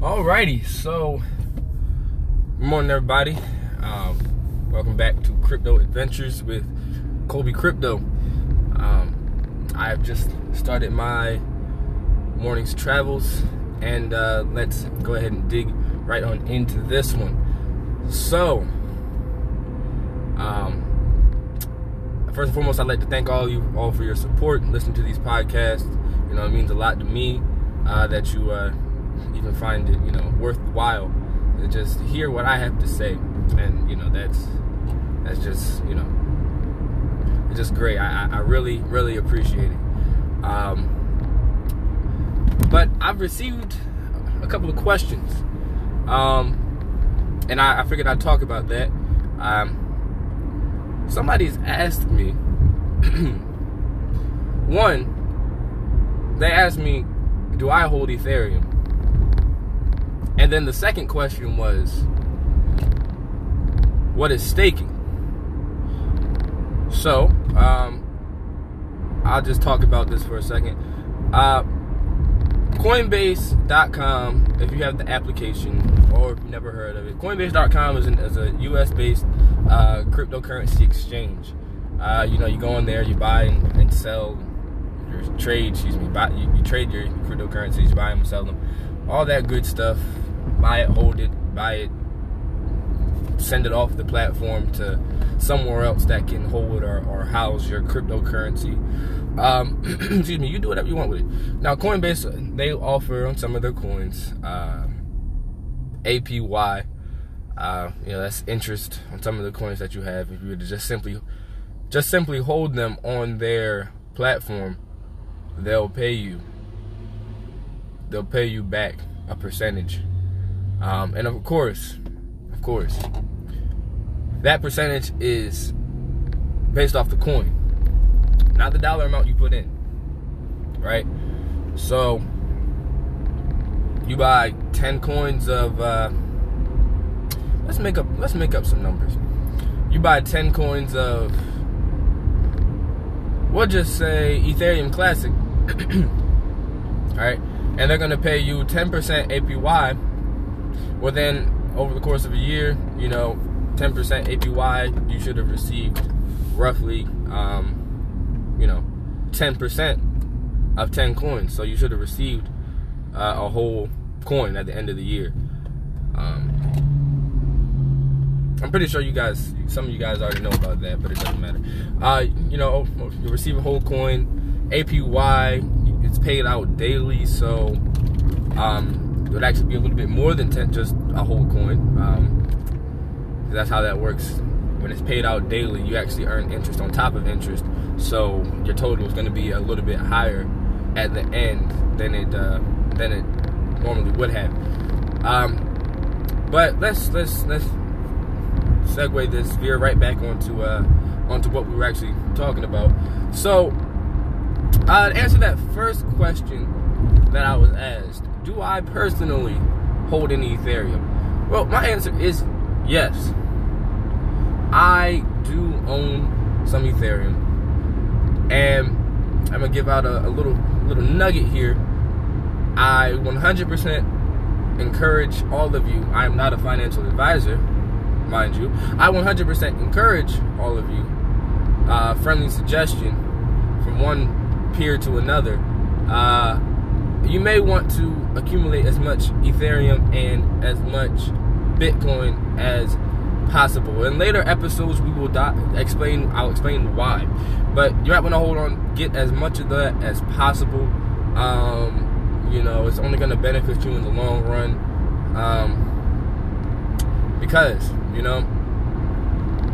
Alrighty, so good morning, everybody. Welcome back to Crypto Adventures with Colby Crypto. I have just started my morning's travels, and let's go ahead and dig right on into this one. So, first and foremost, I'd like to thank all for your support and listening to these podcasts. You know, it means a lot to me that you even find it, you know, worthwhile to just hear what I have to say. And, you know, that's just, you know, it's just great. I really, really appreciate it. But I've received a couple of questions, and I figured I'd talk about that. Somebody's asked me, one, they asked me, do I hold Ethereum? And then the second question was, what is staking? So, I'll just talk about this for a second. Coinbase.com, if you have the application or if you've never heard of it, Coinbase.com is a US-based cryptocurrency exchange. You know, you go in there, you buy and sell, or trade, excuse me, you trade your cryptocurrencies, you buy them, sell them, all that good stuff. Buy it, hold it, buy it, send it off the platform to somewhere else that can hold or house your cryptocurrency. Excuse me, you do whatever you want with it. Now, Coinbase, they offer on some of their coins APY. You know, that's interest on some of the coins that you have. If you were to just simply hold them on their platform, they'll pay you back a percentage. And of course, that percentage is based off the coin, not the dollar amount you put in, right? So you buy 10 coins of let's make up some numbers. You buy 10 coins of, we'll just say, Ethereum Classic, all right? And they're going to pay you 10% APY. Well, then, over the course of a year, you know, 10% APY, you should have received roughly, you know, 10% of 10 coins. So you should have received a whole coin at the end of the year. I'm pretty sure some of you guys already know about that, but it doesn't matter. You know, you receive a whole coin, APY. It's paid out daily, so it would actually be a little bit more than just a whole coin. That's how that works. When it's paid out daily, you actually earn interest on top of interest, so your total is going to be a little bit higher at the end than it normally would have. But let's segue this veer right back onto what we were actually talking about. So, to answer that first question that I was asked, do I personally hold any Ethereum? Well, my answer is yes. I do own some Ethereum, and I'm gonna give out a little nugget here. I 100% encourage all of you. I am not a financial advisor, mind you. I 100% encourage all of you. Friendly suggestion from one peer to another, you may want to accumulate as much Ethereum and as much Bitcoin as possible. In later episodes, we will I'll explain why, but you might want to get as much of that as possible. You know, it's only going to benefit you in the long run, because, you know,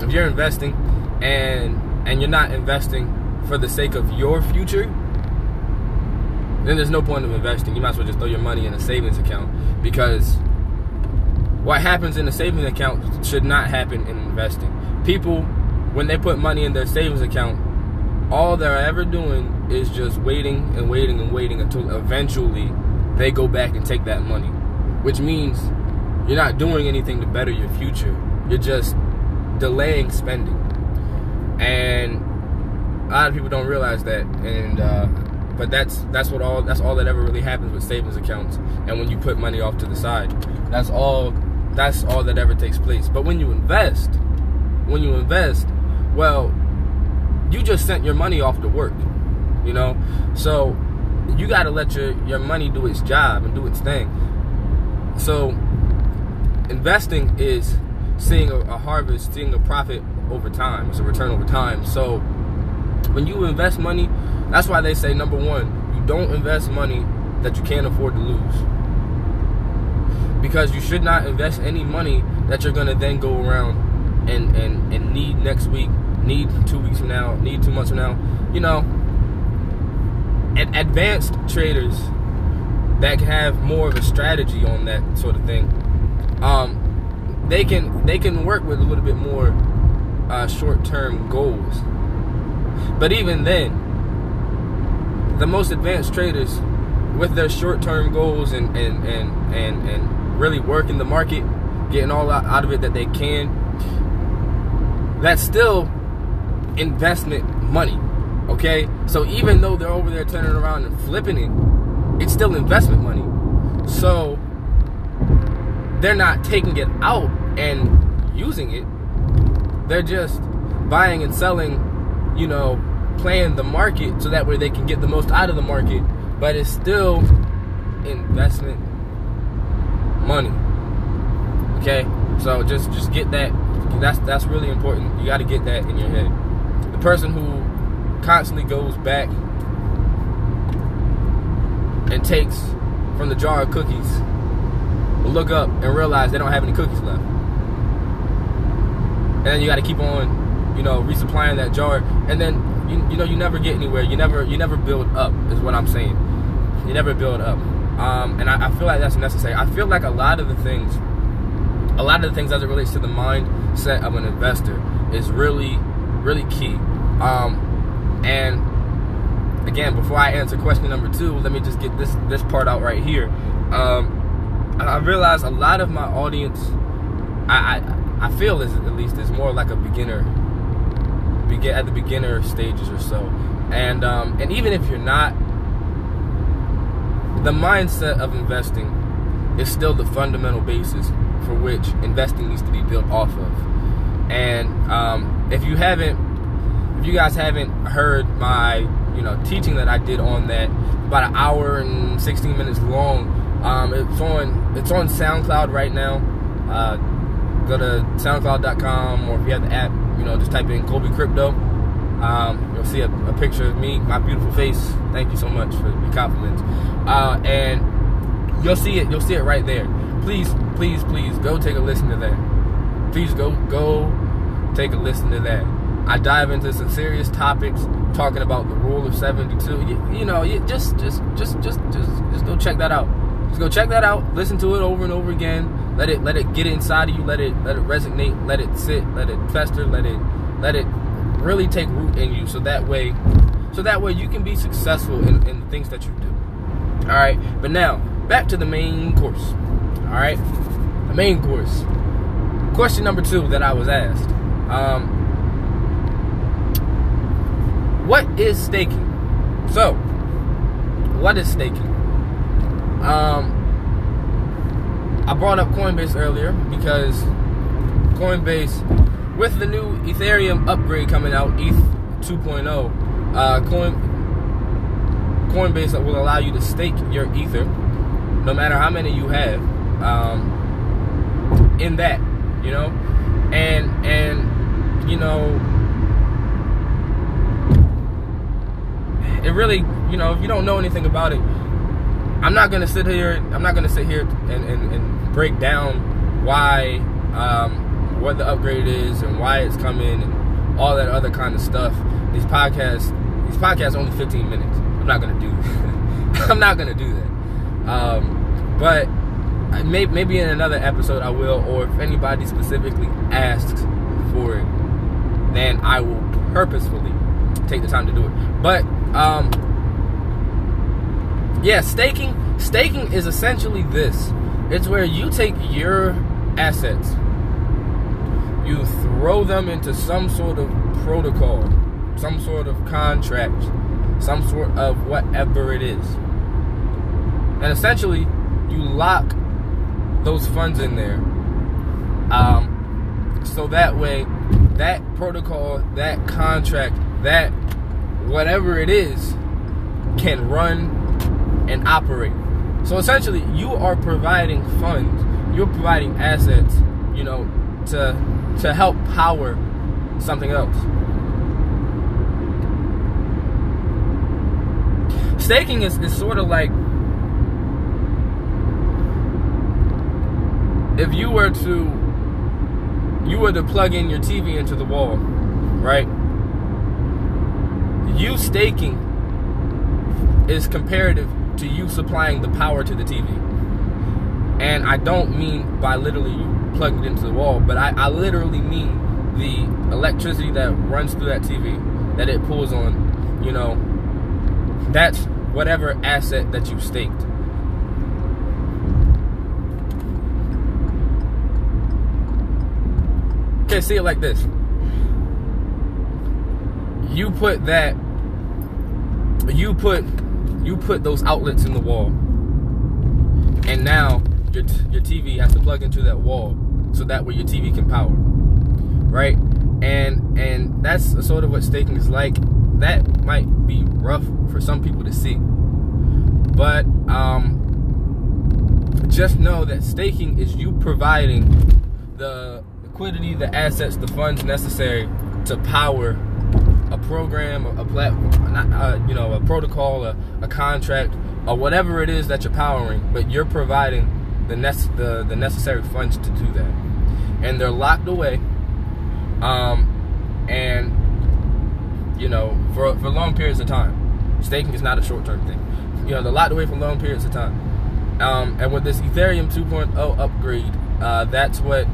if you're investing and you're not investing for the sake of your future, then there's no point of investing. You might as well just throw your money in a savings account, because what happens in a savings account should not happen in investing. People, when they put money in their savings account, all they're ever doing is just waiting and waiting and waiting until eventually they go back and take that money, which means you're not doing anything to better your future. You're just delaying spending. And a lot of people don't realize that, and But that's all that ever really happens with savings accounts, and when you put money off to the side, that's all that ever takes place. But when you invest, well, you just sent your money off to work, you know? So you got to let your money do its job and do its thing. So investing is seeing a harvest, seeing a profit over time. It's a return over time. So when you invest money, that's why they say, number one, you don't invest money that you can't afford to lose. Because you should not invest any money that you're going to then go around and need next week, need 2 weeks from now, need 2 months from now. You know, advanced traders that have more of a strategy on that sort of thing, they can work with a little bit more short-term goals. But even then, the most advanced traders with their short-term goals and really working the market, getting all out of it that they can, that's still investment money, okay? So even though they're over there turning around and flipping it, it's still investment money. So they're not taking it out and using it. They're just buying and selling, you know, playing the market so that way they can get the most out of the market. But it's still investment money, okay? So just get that. That's really important. You got to get that in your head. The person who constantly goes back and takes from the jar of cookies will look up and realize they don't have any cookies left. And then you got to keep on, you know, resupplying that jar. And then you know you never get anywhere. You never build up, is what I'm saying. You never build up. And I feel like that's necessary. I feel like a lot of the things as it relates to the mindset of an investor is really, really key. And again, before I answer question number two, let me just get this part out right here. I realize a lot of my audience, I feel is, at least, is more like a beginner stages or so. And even if you're not, the mindset of investing is still the fundamental basis for which investing needs to be built off of. And if you guys haven't heard my, you know, teaching that I did on that, about an hour and 16 minutes long, it's on SoundCloud right now. Go to SoundCloud.com, or if you have the app, you know, just type in Colby Crypto. You'll see a picture of me, my beautiful face. Thank you so much for the compliments. And you'll see it right there. Please go take a listen to that. Please go take a listen to that. I dive into some serious topics, talking about the rule of 72. Just go check that out. Just go check that out. Listen to it over and over again. Let it get inside of you. Let it resonate. Let it sit. Let it fester. Let it really take root in you. So that way you can be successful in the things that you do. All right. But now back to the main course. All right, the main course. Question number two that I was asked: what is staking? So, what is staking? I brought up Coinbase earlier because Coinbase, with the new Ethereum upgrade coming out, ETH 2.0, Coinbase will allow you to stake your Ether, no matter how many you have. In that, you know, and you know, it really, you know, if you don't know anything about it, I'm not gonna sit here and break down why, what the upgrade is and why it's coming and all that other kind of stuff. These podcasts are only 15 minutes. I'm not gonna do that. But maybe in another episode I will, or if anybody specifically asks for it, then I will purposefully take the time to do it. But yeah, staking is essentially this. It's where you take your assets, you throw them into some sort of protocol, some sort of contract, some sort of whatever it is. And essentially, you lock those funds in there. So that way, that protocol, that contract, that whatever it is, can run and operate. So essentially, you are providing funds, you're providing assets, you know, to help power something else. Staking is sort of like if you were to plug in your TV into the wall, right? You staking is comparative to you supplying the power to the TV. And I don't mean by literally you plug it into the wall, but I literally mean the electricity that runs through that TV that it pulls on, you know, that's whatever asset that you staked. Okay, see it like this. You put those outlets in the wall, and now your TV has to plug into that wall, so that way your TV can power, right? And that's sort of what staking is like. That might be rough for some people to see, but just know that staking is you providing the liquidity, the assets, the funds necessary to power a program, a platform, you know, a protocol, a contract, or whatever it is that you're powering, but you're providing the necessary funds to do that, and they're locked away, and you know, for long periods of time. Staking is not a short-term thing. You know, they're locked away for long periods of time, and with this Ethereum 2.0 upgrade, that's what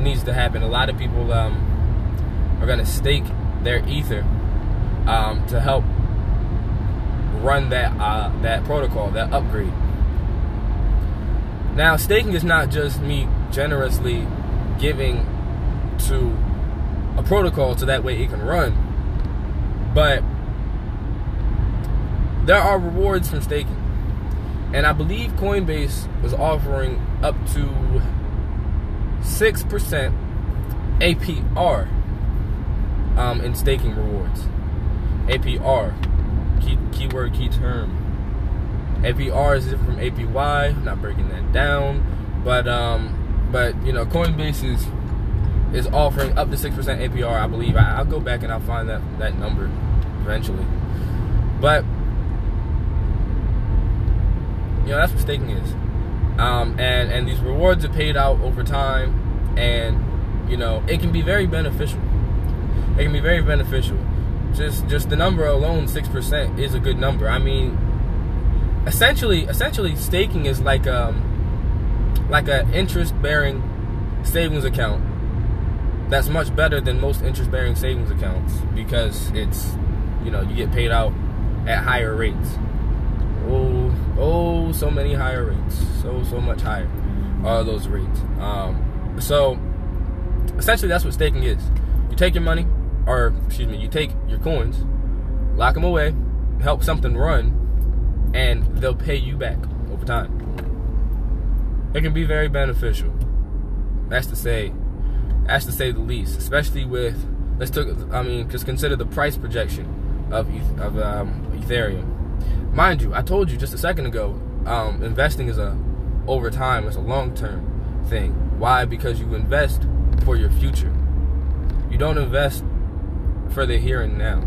needs to happen. A lot of people are going to stake their ether to help run that protocol, that upgrade. Now, staking is not just me generously giving to a protocol so that way it can run, but there are rewards from staking. And I believe Coinbase was offering up to 6% APR. In staking rewards. APR, keyword, key term. APR is different from APY. I'm not breaking that down, but you know, Coinbase is offering up to 6% APR. I believe I'll go back and I'll find that number eventually. But you know, that's what staking is. And these rewards are paid out over time, and you know, it can be very beneficial. It can be very beneficial. Just the number alone, 6%, is a good number. I mean, essentially, staking is like an interest-bearing savings account. That's much better than most interest-bearing savings accounts because it's, you know, you get paid out at higher rates. Oh, so many higher rates. So much higher are those rates. So essentially, that's what staking is. You take your money. Or, excuse me, you take your coins, lock them away, help something run, and they'll pay you back over time. It can be very beneficial. That's to say the least. Especially with, just consider the price projection of Ethereum. Mind you, I told you just a second ago, investing is over time, it's a long-term thing. Why? Because you invest for your future. You don't invest for the here and now,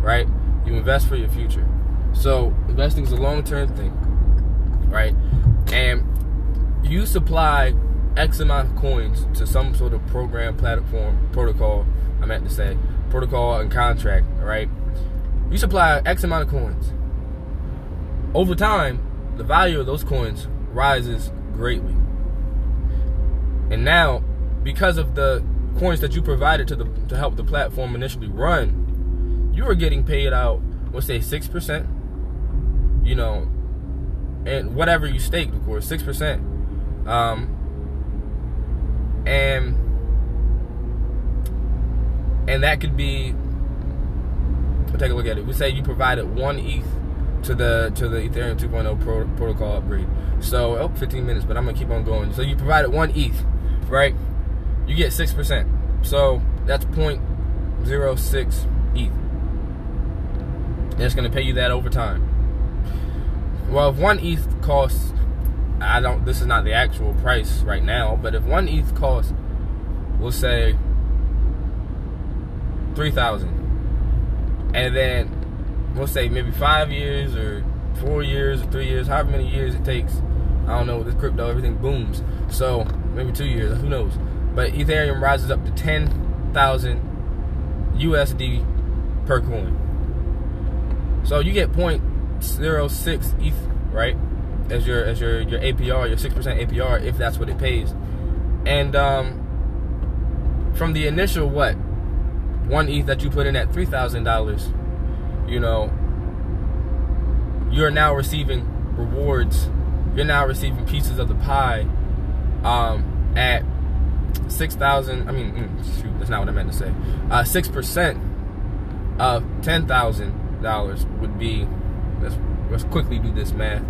right? You invest for your future. So investing is a long-term thing, right? And you supply X amount of coins to some sort of program, platform, protocol and contract, right? You supply X amount of coins. Over time, the value of those coins rises greatly. And now, because of the coins that you provided to help the platform initially run, you are getting paid out, let's say 6%, you know, and whatever you staked, of course, 6%. And that could be But take a look at it. We say you provided 1 ETH to the Ethereum 2.0 protocol upgrade. So, 15 minutes, but I'm going to keep on going. So, you provided 1 ETH, right? You get 6%. So, that's 0.06 ETH. And it's going to pay you that over time. Well, if 1 ETH costs, this is not the actual price right now, but if 1 ETH costs, we'll say 3,000, and then we'll say maybe 5 years or 4 years or 3 years, however many years it takes, I don't know, this crypto, everything booms, so maybe 2 years, who knows, but Ethereum rises up to 10,000 USD per coin, so you get 0.06 ETH, right, as your APR, your 6% APR, if that's what it pays, and from the initial 1 ETH that you put in at $3,000, you know, you're now receiving rewards. You're now receiving pieces of the pie at 6,000. I mean, shoot, that's not what I meant to say. 6% of $10,000 would be. Let's quickly do this math.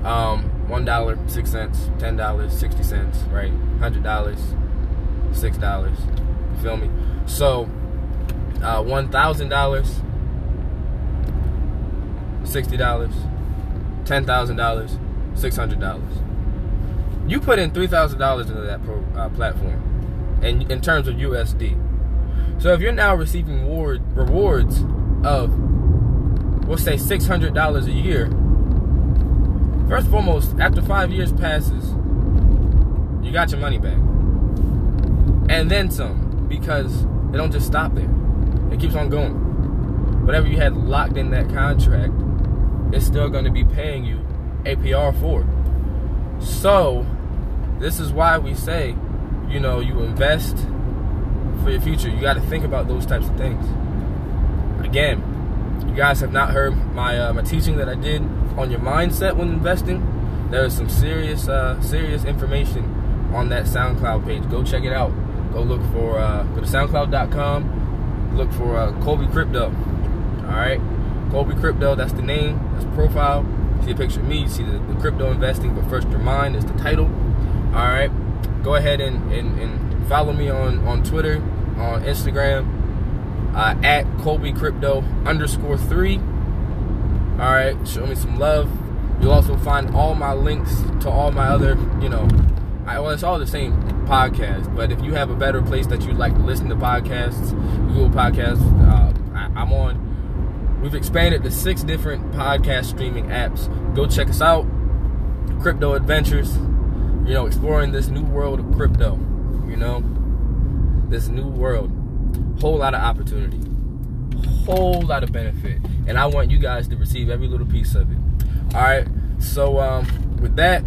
$1.06, $10.60, right? $100, $6. You feel me? So. $1,000, $60, $10,000, $600. You put in $3,000 into that platform, and in terms of USD. So if you're now receiving rewards of, we'll say, $600 a year. First and foremost, after 5 years passes, you got your money back, and then some, because they don't just stop there. It keeps on going. Whatever you had locked in that contract, it's still going to be paying you APR for it. So, this is why we say, you know, you invest for your future. You got to think about those types of things. Again, you guys have not heard my teaching that I did on your mindset when investing. There is some serious information on that SoundCloud page. Go check it out. Go look for go to SoundCloud.com. Look for Colby Crypto, all right? Colby Crypto, that's the name, that's the profile. You see a picture of me, you see the crypto investing, but first your mind is the title, all right? Go ahead and follow me on Twitter, on Instagram, at Colby Crypto _3, all right? Show me some love. You'll also find all my links to all my other, you know, it's all the same podcast, but if you have a better place that you'd like to listen to podcasts, Google Podcasts, I'm on. We've expanded to 6 different podcast streaming apps. Go check us out. Crypto Adventures, you know, exploring this new world of crypto, you know, this new world. Whole lot of opportunity, whole lot of benefit, and I want you guys to receive every little piece of it. All right, so with that,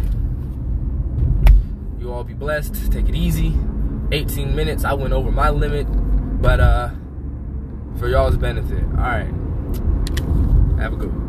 you all be blessed. Take it easy. 18 minutes. I went over my limit, but for y'all's benefit. All right. Have a good one.